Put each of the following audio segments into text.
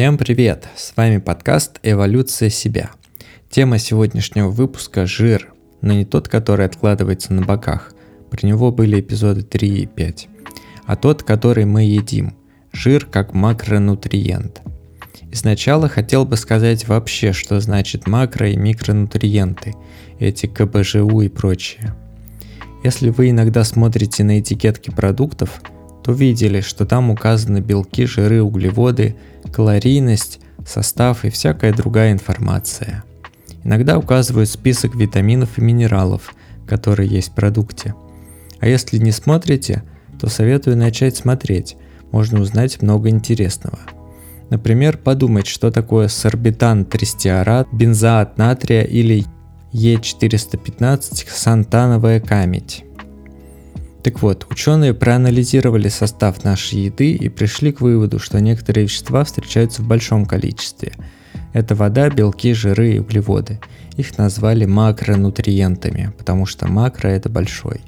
Всем привет! С вами подкаст «Эволюция себя». Тема сегодняшнего выпуска – жир, но не тот, который откладывается на боках, про него были эпизоды 3 и 5, а тот, который мы едим – жир как макронутриент. И сначала хотел бы сказать вообще, что значит макро- и микронутриенты, эти КБЖУ и прочее. Если вы иногда смотрите на этикетки продуктов, то видели, что там указаны белки, жиры, углеводы, калорийность, состав и всякая другая информация. Иногда указывают список витаминов и минералов, которые есть в продукте. А если не смотрите, то советую начать смотреть, можно узнать много интересного. Например, подумать, что такое сорбитан тристеарат, бензоат натрия или Е415 сантановая камедь. Так вот, ученые проанализировали состав нашей еды и пришли к выводу, что некоторые вещества встречаются в большом количестве. Это вода, белки, жиры и углеводы. Их назвали макронутриентами, потому что макро – это большой.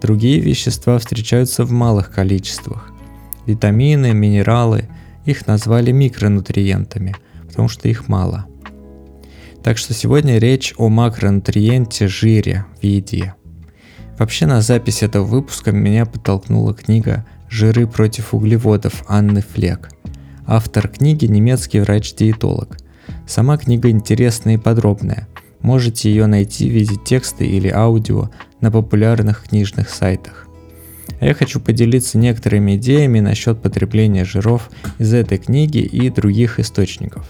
Другие вещества встречаются в малых количествах. Витамины, минералы – их назвали микронутриентами, потому что их мало. Так что сегодня речь о макронутриенте жире в еде. Вообще на запись этого выпуска меня подтолкнула книга «Жиры против углеводов» Анны Флег. Автор книги – немецкий врач-диетолог. Сама книга интересная и подробная. Можете ее найти в виде текста или аудио на популярных книжных сайтах. А я хочу поделиться некоторыми идеями насчет потребления жиров из этой книги и других источников.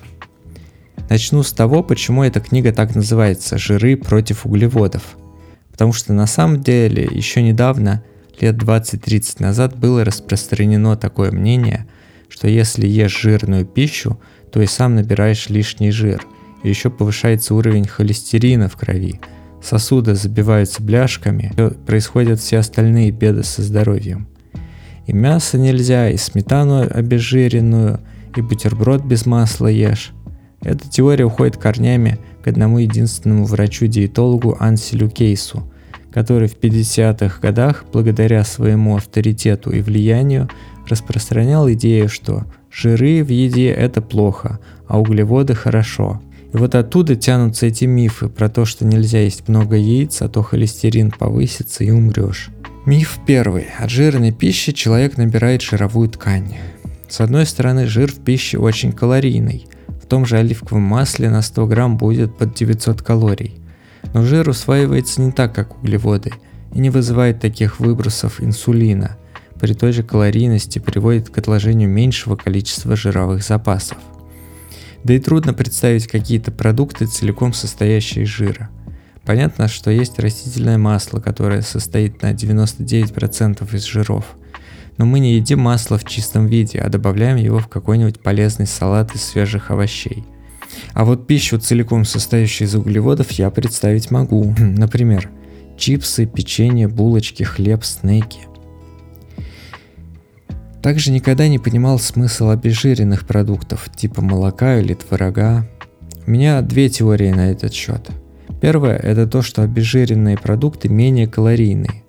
Начну с того, почему эта книга так называется «Жиры против углеводов». Потому что на самом деле еще недавно, лет 20-30 назад, было распространено такое мнение, что если ешь жирную пищу, то и сам набираешь лишний жир, и еще повышается уровень холестерина в крови, сосуды забиваются бляшками, происходят все остальные беды со здоровьем. И мясо нельзя, и сметану обезжиренную, и бутерброд без масла ешь. Эта теория уходит корнями к одному единственному врачу-диетологу Анселю Кейсу, который в 50-х годах, благодаря своему авторитету и влиянию, распространял идею, что жиры в еде – это плохо, а углеводы – хорошо. И вот оттуда тянутся эти мифы про то, что нельзя есть много яиц, а то холестерин повысится и умрешь. Миф первый. От жирной пищи человек набирает жировую ткань. С одной стороны, жир в пище очень калорийный. В том же оливковом масле на 100 грамм будет под 900 калорий. Но жир усваивается не так, как углеводы, и не вызывает таких выбросов инсулина, при той же калорийности приводит к отложению меньшего количества жировых запасов. Да и трудно представить какие-то продукты, целиком состоящие из жира. Понятно, что есть растительное масло, которое состоит на 99% из жиров. Но мы не едим масло в чистом виде, а добавляем его в какой-нибудь полезный салат из свежих овощей. А вот пищу, целиком состоящую из углеводов, я представить могу. Например, чипсы, печенье, булочки, хлеб, снеки. Также никогда не понимал смысл обезжиренных продуктов, типа молока или творога. У меня две теории на этот счет. Первое – это то, что обезжиренные продукты менее калорийные.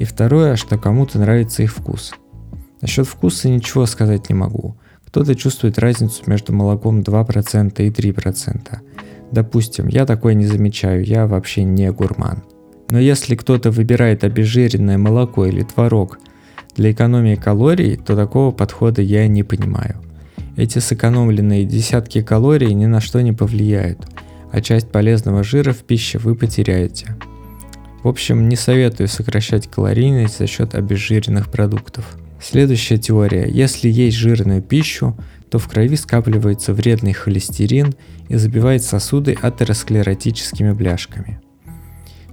И второе, что кому-то нравится их вкус. Насчет вкуса ничего сказать не могу. Кто-то чувствует разницу между молоком 2% и 3%. Допустим, я такое не замечаю, я вообще не гурман. Но если кто-то выбирает обезжиренное молоко или творог для экономии калорий, то такого подхода я не понимаю. Эти сэкономленные десятки калорий ни на что не повлияют, а часть полезного жира в пище вы потеряете. В общем, не советую сокращать калорийность за счет обезжиренных продуктов. Следующая теория. Если есть жирную пищу, то в крови скапливается вредный холестерин и забивает сосуды атеросклеротическими бляшками.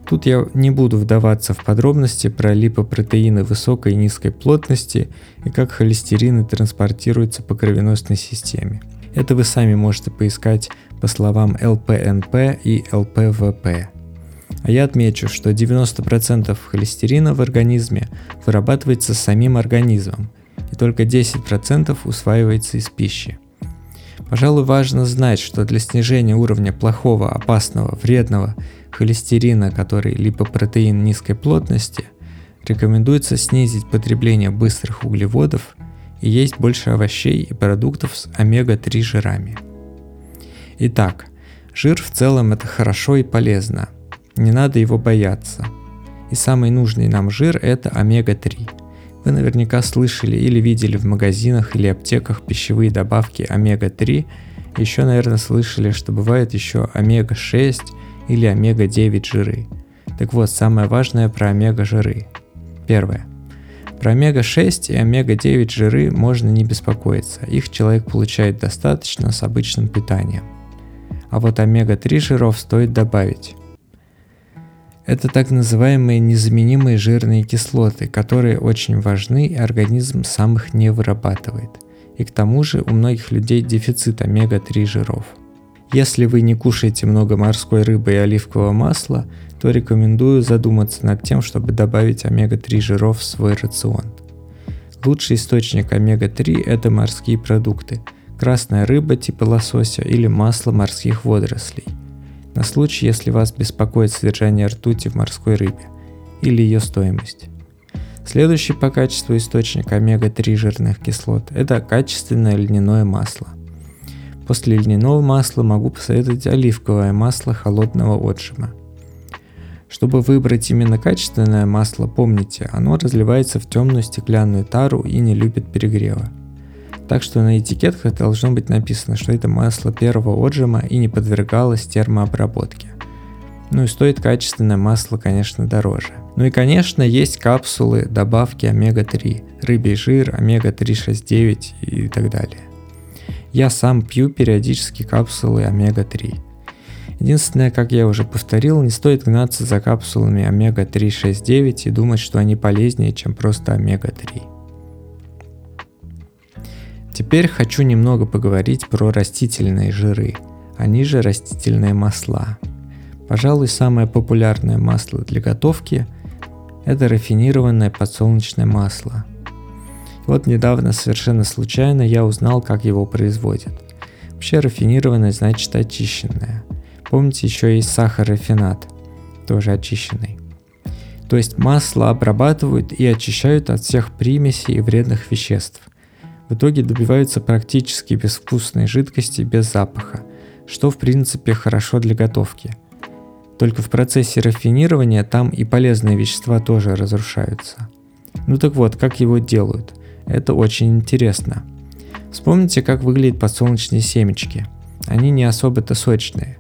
Тут я не буду вдаваться в подробности про липопротеины высокой и низкой плотности и как холестерины транспортируются по кровеносной системе. Это вы сами можете поискать по словам ЛПНП и ЛПВП. А я отмечу, что 90% холестерина в организме вырабатывается самим организмом, и только 10% усваивается из пищи. Пожалуй, важно знать, что для снижения уровня плохого, опасного, вредного холестерина, который липопротеин низкой плотности, рекомендуется снизить потребление быстрых углеводов и есть больше овощей и продуктов с омега-3 жирами. Итак, жир в целом это хорошо и полезно, не надо его бояться. И самый нужный нам жир это омега-3. Вы наверняка слышали или видели в магазинах или аптеках пищевые добавки омега-3, еще, наверное, слышали, что бывает еще омега-6 или омега-9 жиры. Так вот, самое важное про омега-жиры. Первое. Про омега-6 и омега-9 жиры можно не беспокоиться, их человек получает достаточно с обычным питанием. А вот омега-3 жиров стоит добавить. Это так называемые незаменимые жирные кислоты, которые очень важны и организм сам их не вырабатывает. И к тому же у многих людей дефицит омега-3 жиров. Если вы не кушаете много морской рыбы и оливкового масла, то рекомендую задуматься над тем, чтобы добавить омега-3 жиров в свой рацион. Лучший источник омега-3 – это морские продукты, красная рыба типа лосося или масло морских водорослей. На случай, если вас беспокоит содержание ртути в морской рыбе или ее стоимость. Следующий по качеству источник омега-3 жирных кислот – это качественное льняное масло. После льняного масла могу посоветовать оливковое масло холодного отжима. Чтобы выбрать именно качественное масло, помните, оно разливается в темную стеклянную тару и не любит перегрева. Так что на этикетках должно быть написано, что это масло первого отжима и не подвергалось термообработке. Ну и стоит качественное масло, конечно, дороже. Ну и, конечно, есть капсулы, добавки омега-3, рыбий жир, омега-3,6,9 и так далее. Я сам пью периодически капсулы омега-3. Единственное, как я уже повторил, не стоит гнаться за капсулами омега-3,6,9 и думать, что они полезнее, чем просто омега-3. Теперь хочу немного поговорить про растительные жиры, они же растительные масла. Пожалуй, самое популярное масло для готовки – это рафинированное подсолнечное масло. Вот недавно совершенно случайно я узнал, как его производят. Вообще рафинированное значит очищенное. Помните, еще есть сахар-рафинат, тоже очищенный. То есть масло обрабатывают и очищают от всех примесей и вредных веществ. В итоге добиваются практически безвкусной жидкости без запаха, что в принципе хорошо для готовки. Только в процессе рафинирования там и полезные вещества тоже разрушаются. Ну так вот, как его делают? Это очень интересно. Вспомните, как выглядят подсолнечные семечки. Они не особо-то сочные,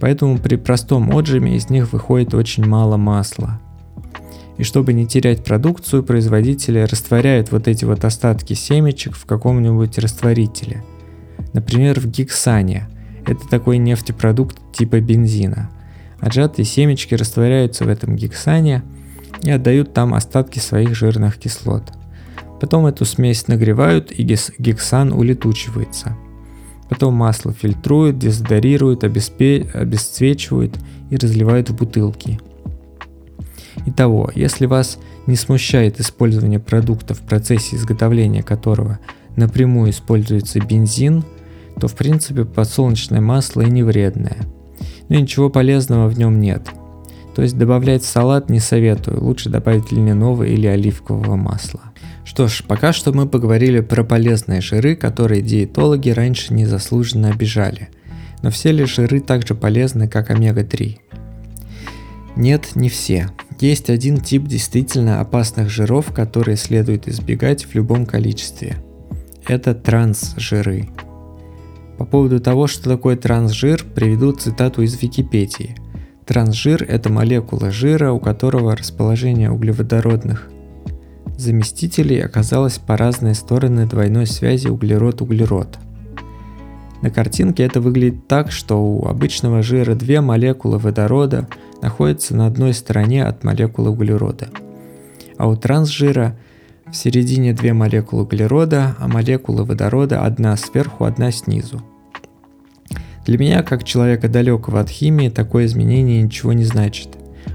поэтому при простом отжиме из них выходит очень мало масла. И чтобы не терять продукцию, производители растворяют вот эти вот остатки семечек в каком-нибудь растворителе. Например, в гексане. Это такой нефтепродукт типа бензина. Отжатые семечки растворяются в этом гексане и отдают там остатки своих жирных кислот. Потом эту смесь нагревают и гексан улетучивается. Потом масло фильтруют, дезодорируют, обесцвечивают и разливают в бутылки. Итого, если вас не смущает использование продукта, в процессе изготовления которого напрямую используется бензин, то в принципе подсолнечное масло и не вредное. Но ничего полезного в нем нет. То есть добавлять в салат не советую, лучше добавить льняного или оливкового масла. Что ж, пока что мы поговорили про полезные жиры, которые диетологи раньше незаслуженно обижали. Но все ли жиры так же полезны, как омега-3? Нет, не все. Есть один тип действительно опасных жиров, которые следует избегать в любом количестве. Это трансжиры. По поводу того, что такое трансжир, приведу цитату из Википедии. Трансжир – это молекула жира, у которого расположение углеводородных заместителей оказалось по разные стороны двойной связи углерод-углерод. На картинке это выглядит так, что у обычного жира две молекулы водорода находятся на одной стороне от молекулы углерода, а у трансжира в середине две молекулы углерода, а молекулы водорода одна сверху, одна снизу. Для меня, как человека далекого от химии, такое изменение ничего не значит,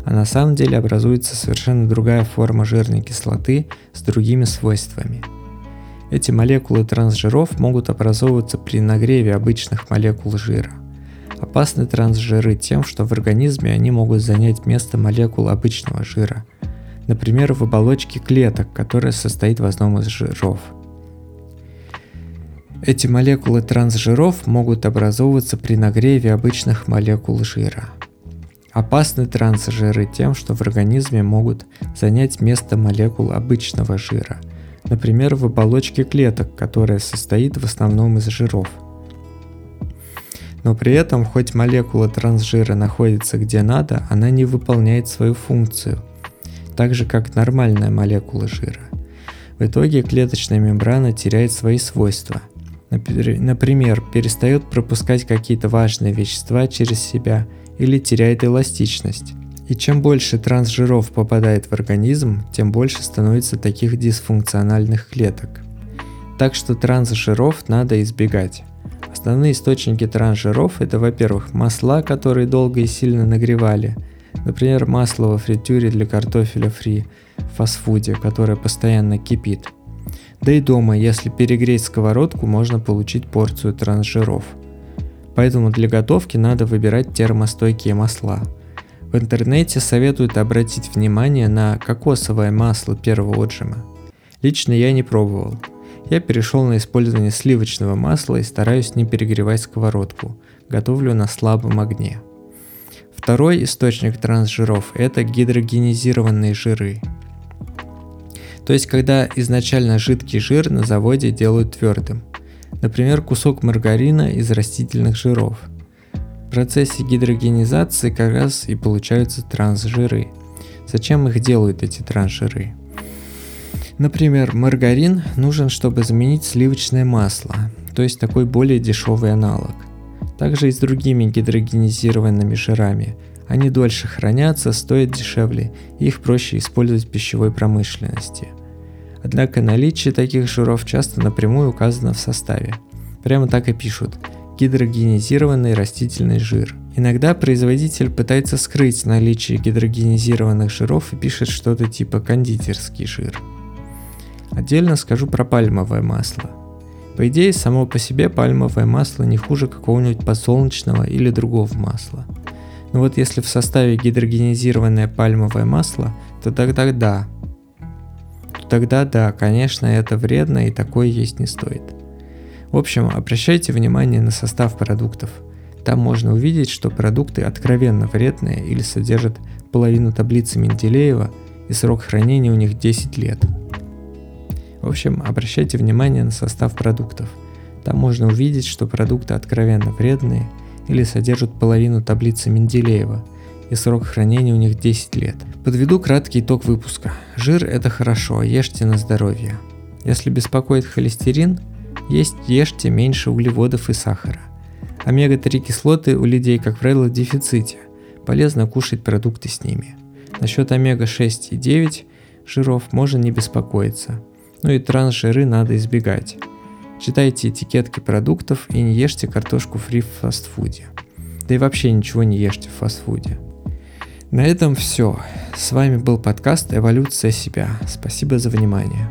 а на самом деле образуется совершенно другая форма жирной кислоты с другими свойствами. Эти молекулы трансжиров могут образовываться при нагреве обычных молекул жира. Опасны трансжиры тем, что в организме они могут занять место молекул обычного жира, например, в оболочке клеток, которая состоит в основном из жиров. Эти молекулы трансжиров могут образовываться при нагреве обычных молекул жира. Опасны трансжиры тем, что в организме могут занять место молекул обычного жира, например, в оболочке клеток, которая состоит в основном из жиров. Но при этом, хоть молекула трансжира находится где надо, она не выполняет свою функцию, так же как нормальная молекула жира. В итоге клеточная мембрана теряет свои свойства. Например, перестает пропускать какие-то важные вещества через себя или теряет эластичность. И чем больше трансжиров попадает в организм, тем больше становится таких дисфункциональных клеток. Так что трансжиров надо избегать. Основные источники трансжиров – это, во-первых, масла, которые долго и сильно нагревали, например, масло во фритюре для картофеля фри, в фастфуде, которое постоянно кипит. Да и дома, если перегреть сковородку, можно получить порцию трансжиров. Поэтому для готовки надо выбирать термостойкие масла. В интернете советуют обратить внимание на кокосовое масло первого отжима. Лично я не пробовал. Я перешел на использование сливочного масла и стараюсь не перегревать сковородку. Готовлю на слабом огне. Второй источник трансжиров – это гидрогенизированные жиры. То есть, когда изначально жидкий жир на заводе делают твердым. Например, кусок маргарина из растительных жиров. В процессе гидрогенизации как раз и получаются трансжиры. Зачем их делают, эти трансжиры? Например, маргарин нужен, чтобы заменить сливочное масло, то есть такой более дешевый аналог. Также и с другими гидрогенизированными жирами. Они дольше хранятся, стоят дешевле, и их проще использовать в пищевой промышленности. Однако наличие таких жиров часто напрямую указано в составе. Прямо так и пишут – гидрогенизированный растительный жир. Иногда производитель пытается скрыть наличие гидрогенизированных жиров и пишет что-то типа кондитерский жир. Отдельно скажу про пальмовое масло. По идее, само по себе пальмовое масло не хуже какого-нибудь подсолнечного или другого масла. Но вот если в составе гидрогенизированное пальмовое масло, то тогда да. Конечно, это вредно и такое есть не стоит. В общем, обращайте внимание на состав продуктов. Там можно увидеть, что продукты откровенно вредные или содержат половину таблицы Менделеева и срок хранения у них 10 лет. В общем, обращайте внимание на состав продуктов. Там можно увидеть, что продукты откровенно вредные или содержат половину таблицы Менделеева, и срок хранения у них 10 лет. Подведу краткий итог выпуска. Жир – это хорошо, ешьте на здоровье. Если беспокоит холестерин, ешьте меньше углеводов и сахара. Омега-3 кислоты у людей, как правило, в дефиците. Полезно кушать продукты с ними. Насчет омега-6 и 9 жиров можно не беспокоиться. Ну и трансжиры надо избегать. Читайте этикетки продуктов и не ешьте картошку фри в фастфуде. Да и вообще ничего не ешьте в фастфуде. На этом все. С вами был подкаст «Эволюция себя». Спасибо за внимание.